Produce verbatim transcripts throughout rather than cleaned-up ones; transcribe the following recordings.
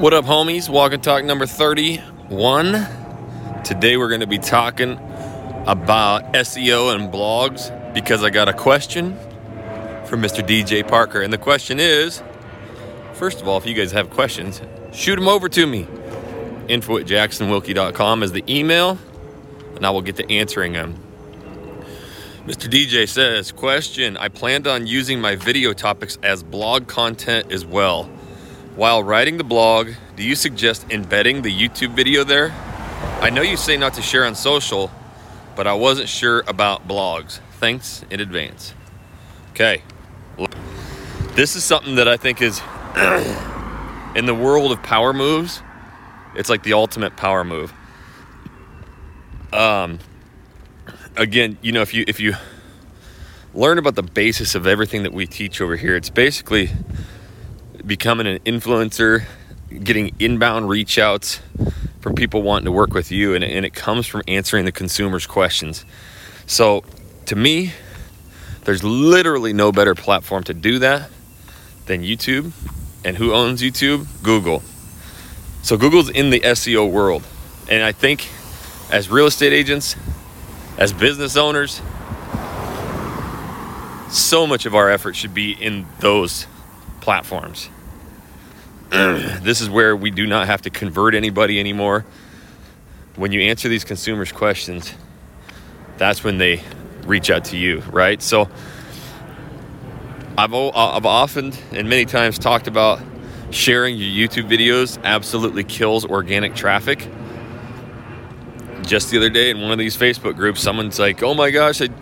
What up, homies? Walk and Talk number thirty-one. Today we're going to be talking about S E O and blogs because I got a question from Mister D J Parker. And the question is, first of all, if you guys have questions, shoot them over to me. info at jackson wilkey dot com is the email, and I will get to answering them. Mister D J says, question, I planned on using my video topics as blog content as well. While writing the blog, do you suggest embedding the YouTube video there? I know you say not to share on social, but I wasn't sure about blogs. Thanks in advance. Okay. This is something that I think is, in the world of power moves, it's like the ultimate power move. Um, again, you know, if you if you learn about the basis of everything that we teach over here, it's basically becoming an influencer, getting inbound reach outs from people wanting to work with you, and, and it comes from answering the consumer's questions. So to me, there's literally no better platform to do that than YouTube. And who owns YouTube? Google. So Google's in the S E O world. And I think as real estate agents, as business owners, so much of our effort should be in those platforms. This is where we do not have to convert anybody anymore. When you answer these consumers' questions, that's when they reach out to you, right? So I've, I've often and many times talked about sharing your YouTube videos absolutely kills organic traffic. Just the other day in one of these Facebook groups, someone's like, oh my gosh, I'm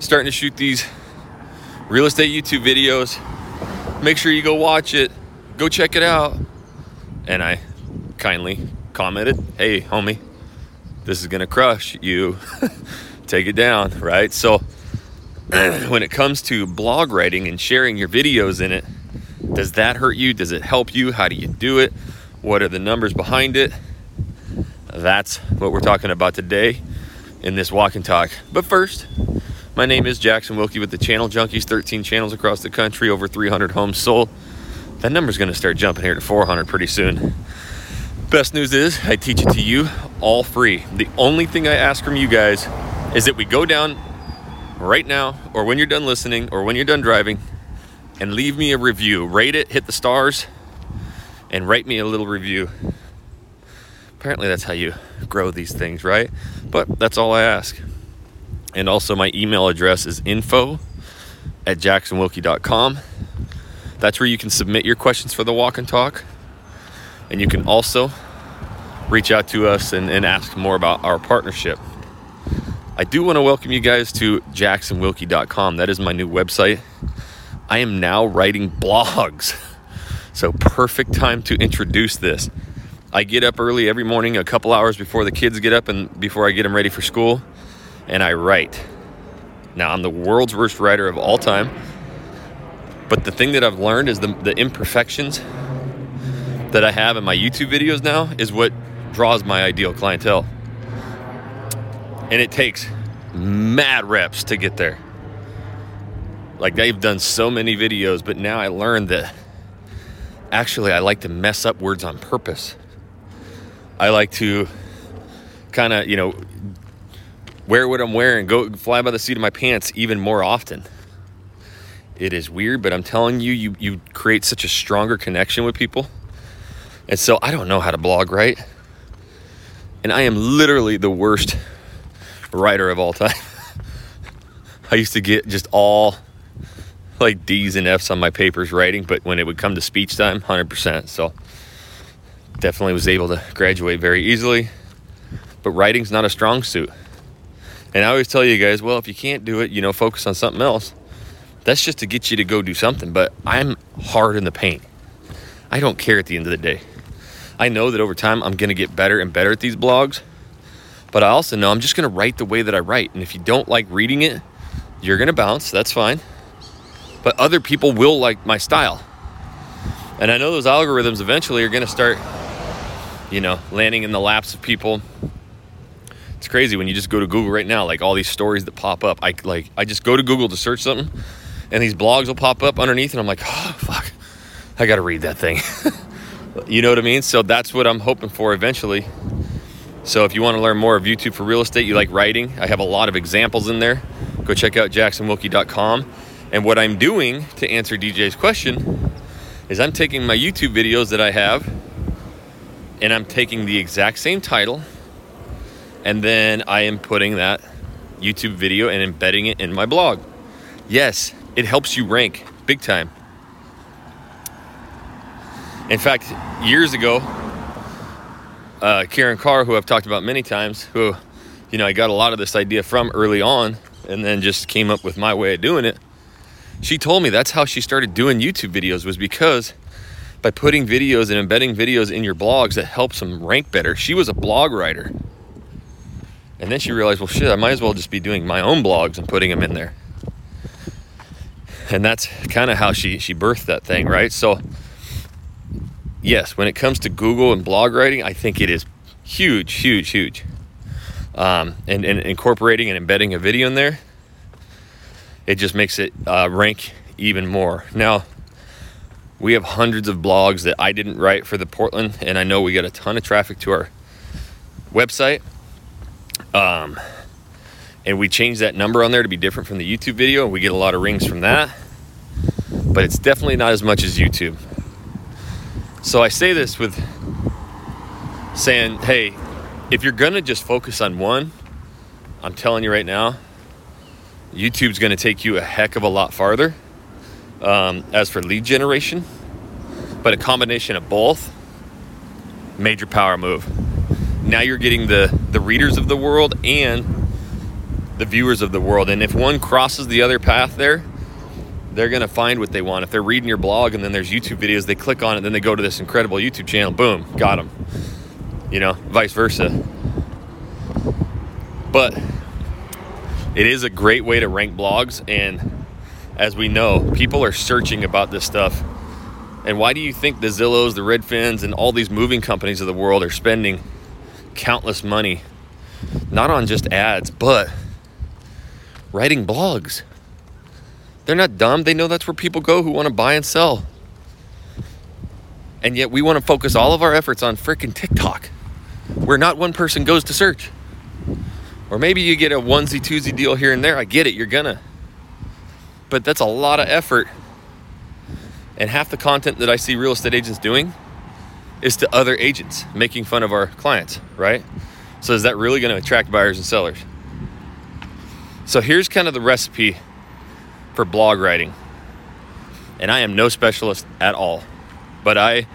starting to shoot these real estate YouTube videos. Make sure you go watch it. Go check it out. And I kindly commented, hey, homie, this is going to crush you. Take it down, right? So when it comes to blog writing and sharing your videos in it, does that hurt you? Does it help you? How do you do it? What are the numbers behind it? That's what we're talking about today in this Walk and Talk. But first, my name is Jackson Wilkey with the Channel Junkies, thirteen channels across the country, over three hundred homes sold. That number's going to start jumping here to four hundred pretty soon. Best news is I teach it to you all free. The only thing I ask from you guys is that we go down right now, or when you're done listening, or when you're done driving, and leave me a review. Rate it, hit the stars, and write me a little review. Apparently that's how you grow these things, right? But that's all I ask. And also my email address is info at jackson wilkey dot com. That's where you can submit your questions for the Walk and Talk. And you can also reach out to us and, and ask more about our partnership. I do want to welcome you guys to jackson wilkey dot com. That is my new website. I am now writing blogs. So perfect time to introduce this. I get up early every morning, a couple hours before the kids get up and before I get them ready for school. And I write. Now, I'm the world's worst writer of all time. But the thing that I've learned is the, the imperfections that I have in my YouTube videos now is what draws my ideal clientele. And it takes mad reps to get there. Like, they've done so many videos, but now I learned that actually I like to mess up words on purpose. I like to kind of, you know, wear what I'm wearing, go fly by the seat of my pants even more often. It is weird, but I'm telling you, you, you create such a stronger connection with people. And so I don't know how to blog, right? And I am literally the worst writer of all time. I used to get just all like D's and F's on my papers writing, but when it would come to speech time, one hundred percent. So definitely was able to graduate very easily. But writing's not a strong suit. And I always tell you guys, well, if you can't do it, you know, focus on something else. That's just to get you to go do something. But I'm hard in the paint. I don't care at the end of the day. I know that over time I'm going to get better and better at these blogs. But I also know I'm just going to write the way that I write. And if you don't like reading it, you're going to bounce. That's fine. But other people will like my style. And I know those algorithms eventually are going to start, you know, landing in the laps of people. It's crazy when you just go to Google right now, like all these stories that pop up. I like I just go to Google to search something, and these blogs will pop up underneath, and I'm like, oh, fuck, I got to read that thing. You know what I mean? So that's what I'm hoping for eventually. So if you want to learn more of YouTube for real estate, you like writing, I have a lot of examples in there. Go check out jackson wilkey dot com. And what I'm doing, to answer D J's question, is I'm taking my YouTube videos that I have, and I'm taking the exact same title, and then I am putting that YouTube video and embedding it in my blog. Yes, it helps you rank big time. In fact, years ago, uh, Karen Carr, who I've talked about many times, who, you know, I got a lot of this idea from early on and then just came up with my way of doing it. She told me that's how she started doing YouTube videos, was because by putting videos and embedding videos in your blogs, that helps them rank better. She was a blog writer. And then she realized, well, shit, I might as well just be doing my own blogs and putting them in there. And that's kind of how she, she birthed that thing, right? So, yes, when it comes to Google and blog writing, I think it is huge, huge, huge. Um, and, and incorporating and embedding a video in there, it just makes it uh, rank even more. Now, we have hundreds of blogs that I didn't write for the Portland, and I know we got a ton of traffic to our website. Um, and we changed that number on there to be different from the YouTube video, and we get a lot of rings from that. But it's definitely not as much as YouTube. So I say this with saying, hey, if you're going to just focus on one, I'm telling you right now, YouTube's going to take you a heck of a lot farther um, as for lead generation. But a combination of both, major power move. Now you're getting the, the readers of the world and the viewers of the world. And if one crosses the other path there, they're going to find what they want. If they're reading your blog and then there's YouTube videos, they click on it, then they go to this incredible YouTube channel. Boom, got them. You know, vice versa. But it is a great way to rank blogs. And as we know, people are searching about this stuff. And why do you think the Zillows, the Redfins, and all these moving companies of the world are spending countless money, not on just ads, but writing blogs? They're not dumb. They know that's where people go who want to buy and sell. And yet we want to focus all of our efforts on freaking TikTok, where not one person goes to search. Or maybe you get a onesie, twosie deal here and there. I get it. You're gonna. But that's a lot of effort. And half the content that I see real estate agents doing is to other agents making fun of our clients, right? So is that really going to attract buyers and sellers? So here's kind of the recipe for blog writing. And I am no specialist at all, but I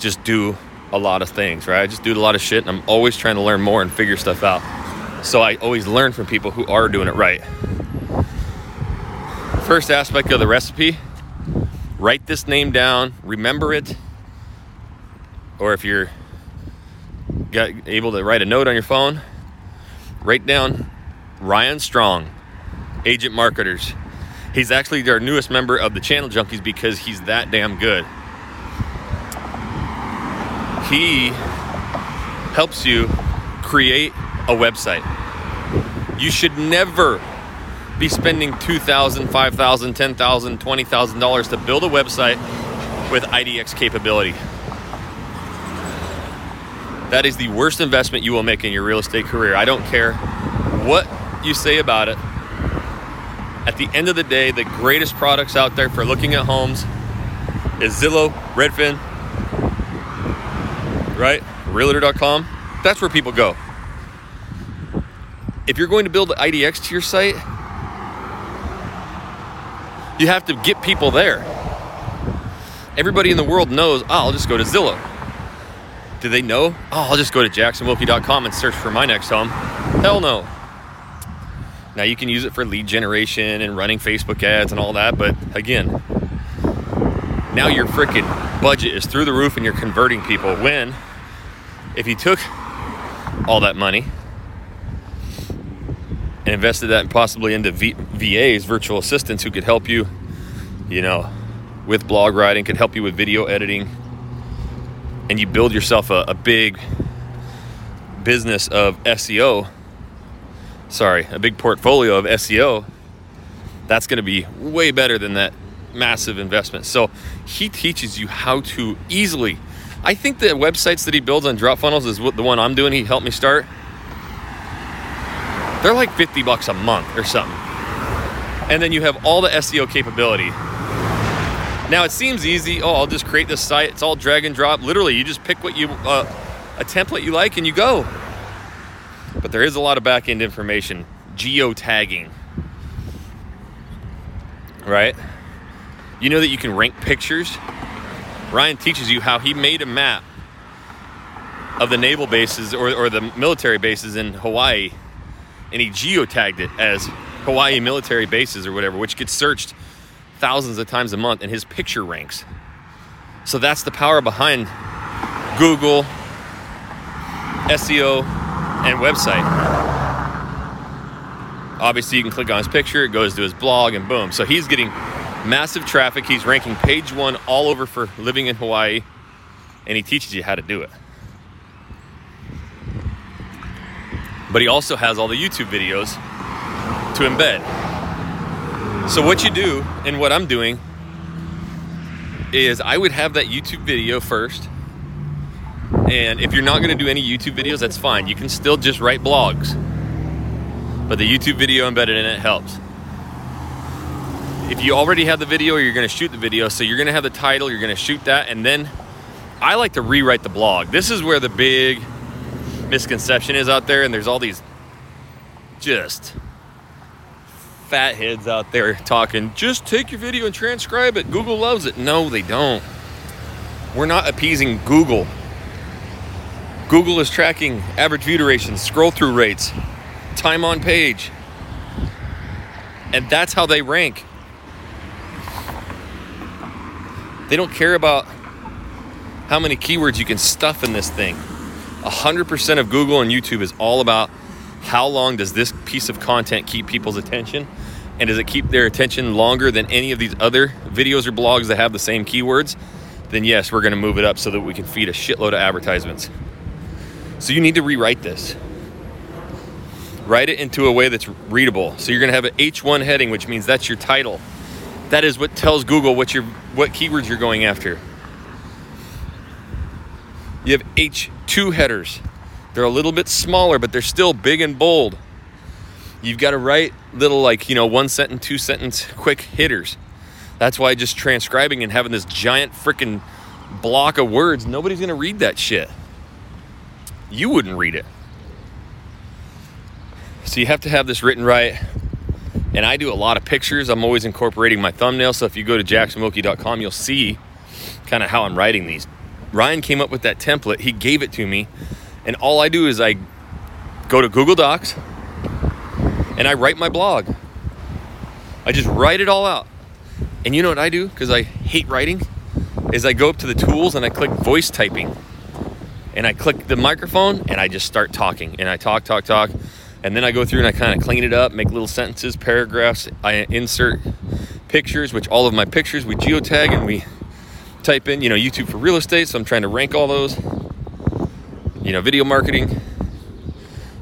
just do a lot of things, right? I just do a lot of shit, and I'm always trying to learn more and figure stuff out. So I always learn from people who are doing it right. First aspect of the recipe, write this name down, remember it, or if you're got, able to write a note on your phone, write down Ryan Strong, Agent Marketers. He's actually our newest member of the Channel Junkies because he's that damn good. He helps you create a website. You should never be spending two thousand dollars, five thousand dollars, ten thousand dollars, twenty thousand dollars to build a website with I D X capability. That is the worst investment you will make in your real estate career. I don't care what you say about it. At the end of the day, the greatest products out there for looking at homes is Zillow, Redfin, right? Realtor dot com. That's where people go. If you're going to build I D X to your site, you have to get people there. Everybody in the world knows, oh, I'll just go to Zillow. Do they know? Oh, I'll just go to jackson wilkey dot com and search for my next home. Hell no. Now you can use it for lead generation and running Facebook ads and all that, but again, now your freaking budget is through the roof and you're converting people. When, if you took all that money and invested that possibly into V As, virtual assistants who could help you, you know, with blog writing, could help you with video editing, and you build yourself a, a big business of S E O, sorry, a big portfolio of S E O, that's going to be way better than that massive investment. So he teaches you how to easily I think the websites that he builds on Drop Funnels is what the one I'm doing. He helped me start. They're like fifty bucks a month or something. And then you have all the S E O capability. Now it seems easy. Oh, I'll just create this site. It's all drag and drop. Literally, you just pick what you uh, a template you like and you go. But there is a lot of back-end information. Geotagging. Right? You know that you can rank pictures? Ryan teaches you how he made a map of the naval bases or, or the military bases in Hawaii. And he geotagged it as Hawaii military bases or whatever, which gets searched thousands of times a month, and his picture ranks. So that's the power behind Google, S E O, and website. Obviously, you can click on his picture, it goes to his blog, and boom. So he's getting massive traffic. He's ranking page one all over for living in Hawaii, and he teaches you how to do it. But he also has all the YouTube videos to embed. So what you do and what I'm doing is I would have that YouTube video first. And if you're not going to do any YouTube videos, that's fine. You can still just write blogs. But the YouTube video embedded in it helps. If you already have the video, or you're going to shoot the video, so you're going to have the title, you're going to shoot that, and then I like to rewrite the blog. This is where the big misconception is out there, and there's all these just fat heads out there talking, just take your video and transcribe it, Google loves it. No, they don't. We're not appeasing Google. Google is tracking average view durations, scroll through rates, time on page, and that's how they rank. They don't care about how many keywords you can stuff in this thing. one hundred percent of Google and YouTube is all about, how long does this piece of content keep people's attention? And does it keep their attention longer than any of these other videos or blogs that have the same keywords? Then yes, we're going to move it up so that we can feed a shitload of advertisements. So you need to rewrite this. Write it into a way that's readable. So you're going to have an H one heading, which means that's your title. That is what tells Google what your what keywords you're going after. You have H two headers. They're a little bit smaller, but they're still big and bold. You've got to write little, like, you know, one sentence, two sentence, quick hitters. That's why just transcribing and having this giant freaking block of words, nobody's going to read that shit. You wouldn't read it. So you have to have this written right. And I do a lot of pictures. I'm always incorporating my thumbnail. So if you go to jackson wilkey dot com, you'll see kind of how I'm writing these. Ryan came up with that template. He gave it to me. And all I do is I go to Google Docs and I write my blog. I just write it all out. And you know what I do, because I hate writing, is I go up to the tools and I click voice typing. And I click the microphone and I just start talking. And I talk, talk, talk. And then I go through and I kind of clean it up, make little sentences, paragraphs. I insert pictures, which all of my pictures we geotag and we type in, you know, YouTube for real estate. So I'm trying to rank all those. You know, video marketing.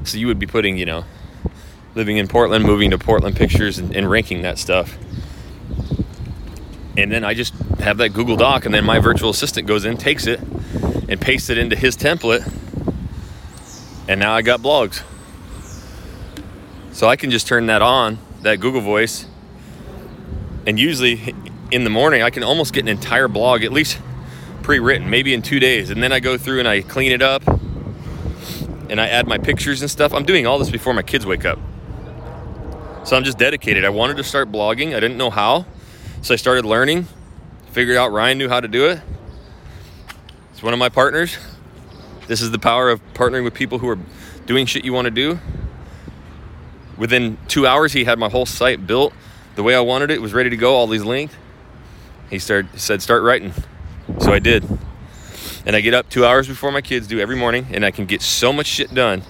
So you would be putting, you know, living in Portland, moving to Portland pictures, and, and ranking that stuff. And then I just have that Google Doc, and then my virtual assistant goes in, takes it, and pastes it into his template. And now I got blogs. So I can just turn that on, that Google Voice. And usually in the morning, I can almost get an entire blog, at least pre-written, maybe in two days. And then I go through and I clean it up. And I add my pictures and stuff. I'm doing all this before my kids wake up. So I'm just dedicated. I wanted to start blogging. I didn't know how. So I started learning. Figured out Ryan knew how to do it. He's one of my partners. This is the power of partnering with people who are doing shit you want to do. Within two hours, he had my whole site built the way I wanted it. It was ready to go, all these links. He started, said, start writing. So I did. And I get up two hours before my kids do every morning, and I can get so much shit done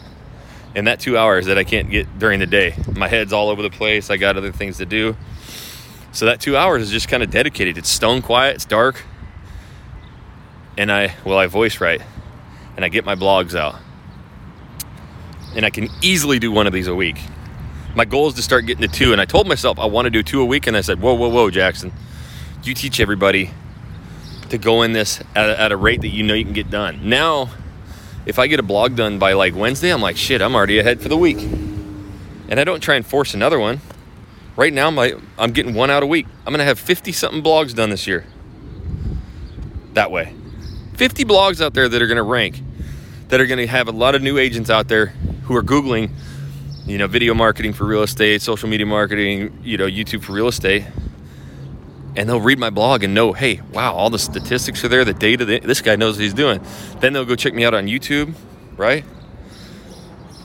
in that two hours that I can't get during the day. My head's all over the place. I got other things to do. So that two hours is just kind of dedicated. It's stone quiet. It's dark. And I, well, I voice write, and I get my blogs out. And I can easily do one of these a week. My goal is to start getting to two. And I told myself I want to do two a week. And I said, whoa, whoa, whoa, Jackson. You teach everybody to go in this at a, at a rate that you know you can get done. Now, if I get a blog done by like Wednesday, I'm like, shit, I'm already ahead for the week. And I don't try and force another one. Right now, my I'm getting one out a week. I'm going to have fifty-something blogs done this year. That way. fifty blogs out there that are going to rank, that are going to have a lot of new agents out there who are Googling, you know, video marketing for real estate, social media marketing, you know, YouTube for real estate. And they'll read my blog and know, hey, wow, all the statistics are there, the data, this guy knows what he's doing. Then they'll go check me out on YouTube, right?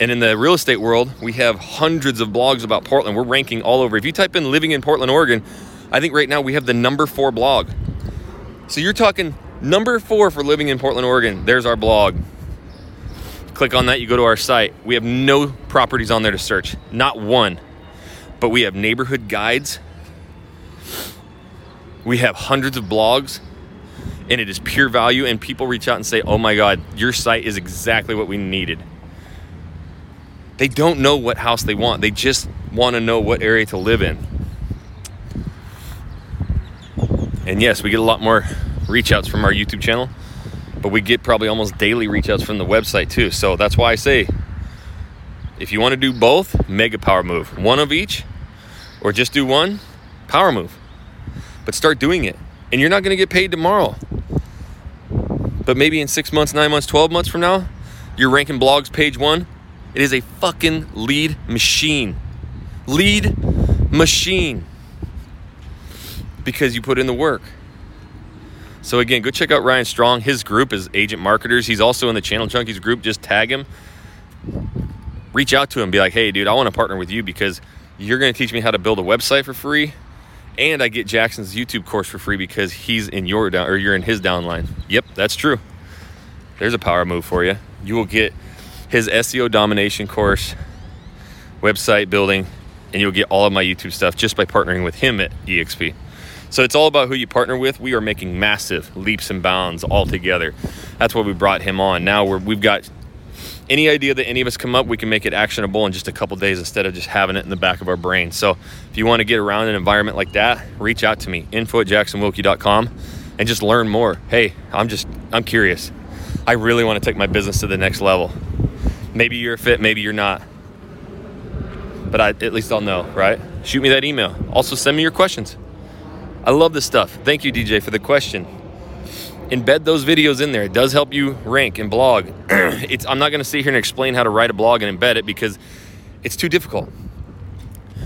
And in the real estate world, we have hundreds of blogs about Portland. We're ranking all over. If you type in living in Portland, Oregon, I think right now we have the number four blog. So you're talking number four for living in Portland, Oregon. There's our blog. Click on that, you go to our site. We have no properties on there to search, not one. But we have neighborhood guides. We have hundreds of blogs, and it is pure value, and people reach out and say, oh my God, your site is exactly what we needed. They don't know what house they want. They just want to know what area to live in. And yes, we get a lot more reach outs from our YouTube channel, but we get probably almost daily reach outs from the website too. So that's why I say, if you want to do both, mega power move. One of each, or just do one, power move. But start doing it. And you're not going to get paid tomorrow. But maybe in six months, nine months, twelve months from now, you're ranking blogs page one. It is a fucking lead machine. Lead machine. Because you put in the work. So again, go check out Ryan Strong. His group is Agent Marketers. He's also in the Channel Junkies group. Just tag him. Reach out to him. Be like, hey, dude, I want to partner with you because you're going to teach me how to build a website for free. And I get Jackson's YouTube course for free because he's in your down, or you're in his downline. Yep, that's true. There's a power move for you. You will get his S E O domination course, website building, and you'll get all of my YouTube stuff just by partnering with him at eXp. So it's all about who you partner with. We are making massive leaps and bounds all together. That's why we brought him on. Now we're, we've got any idea that any of us come up, we can make it actionable in just a couple days instead of just having it in the back of our brain. So if you want to get around an environment like that, reach out to me, info at jackson wilkey dot com, and just learn more. Hey, I'm just, I'm curious. I really want to take my business to the next level. Maybe you're a fit, maybe you're not. But I, at least I'll know, right? Shoot me that email. Also send me your questions. I love this stuff. Thank you, D J, for the question. Embed those videos in there. It does help you rank and blog. It's, I'm not going to sit here and explain how to write a blog and embed it because it's too difficult.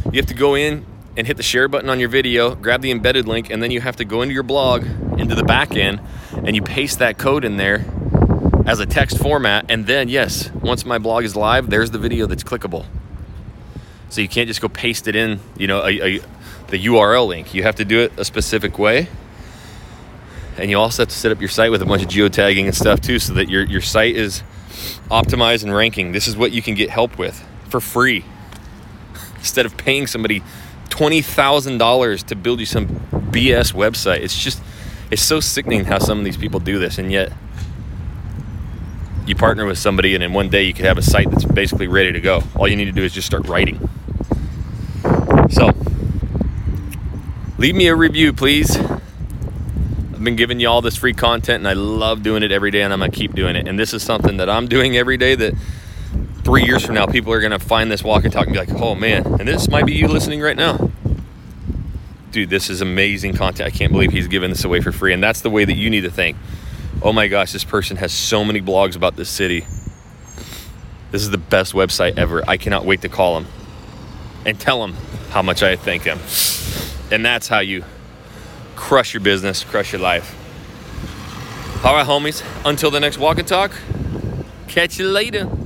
You have to go in and hit the share button on your video, grab the embedded link, and then you have to go into your blog, into the back end, and you paste that code in there as a text format. And then, yes, once my blog is live, there's the video that's clickable. So you can't just go paste it in, you know, a, a, the U R L link. You have to do it a specific way. And you also have to set up your site with a bunch of geotagging and stuff too so that your, your site is optimized and ranking. This is what you can get help with for free. Instead of paying somebody twenty thousand dollars to build you some B S website. It's just, it's so sickening how some of these people do this. And yet you partner with somebody and in one day you could have a site that's basically ready to go. All you need to do is just start writing. So leave me a review, please. Been giving you all this free content and I love doing it every day and I'm gonna keep doing it, and this is something that I'm doing every day that three years from now people are gonna find this walk and talk and be like, oh man, and this might be you listening right now. Dude, this is amazing content. I can't believe he's giving this away for free. And that's the way that you need to think. Oh my gosh, this person has so many blogs about this city. This is the best website ever. I cannot wait to call him and tell him how much I thank him. And that's how you crush your business, crush your life. All right, homies, until the next walk and talk, catch you later.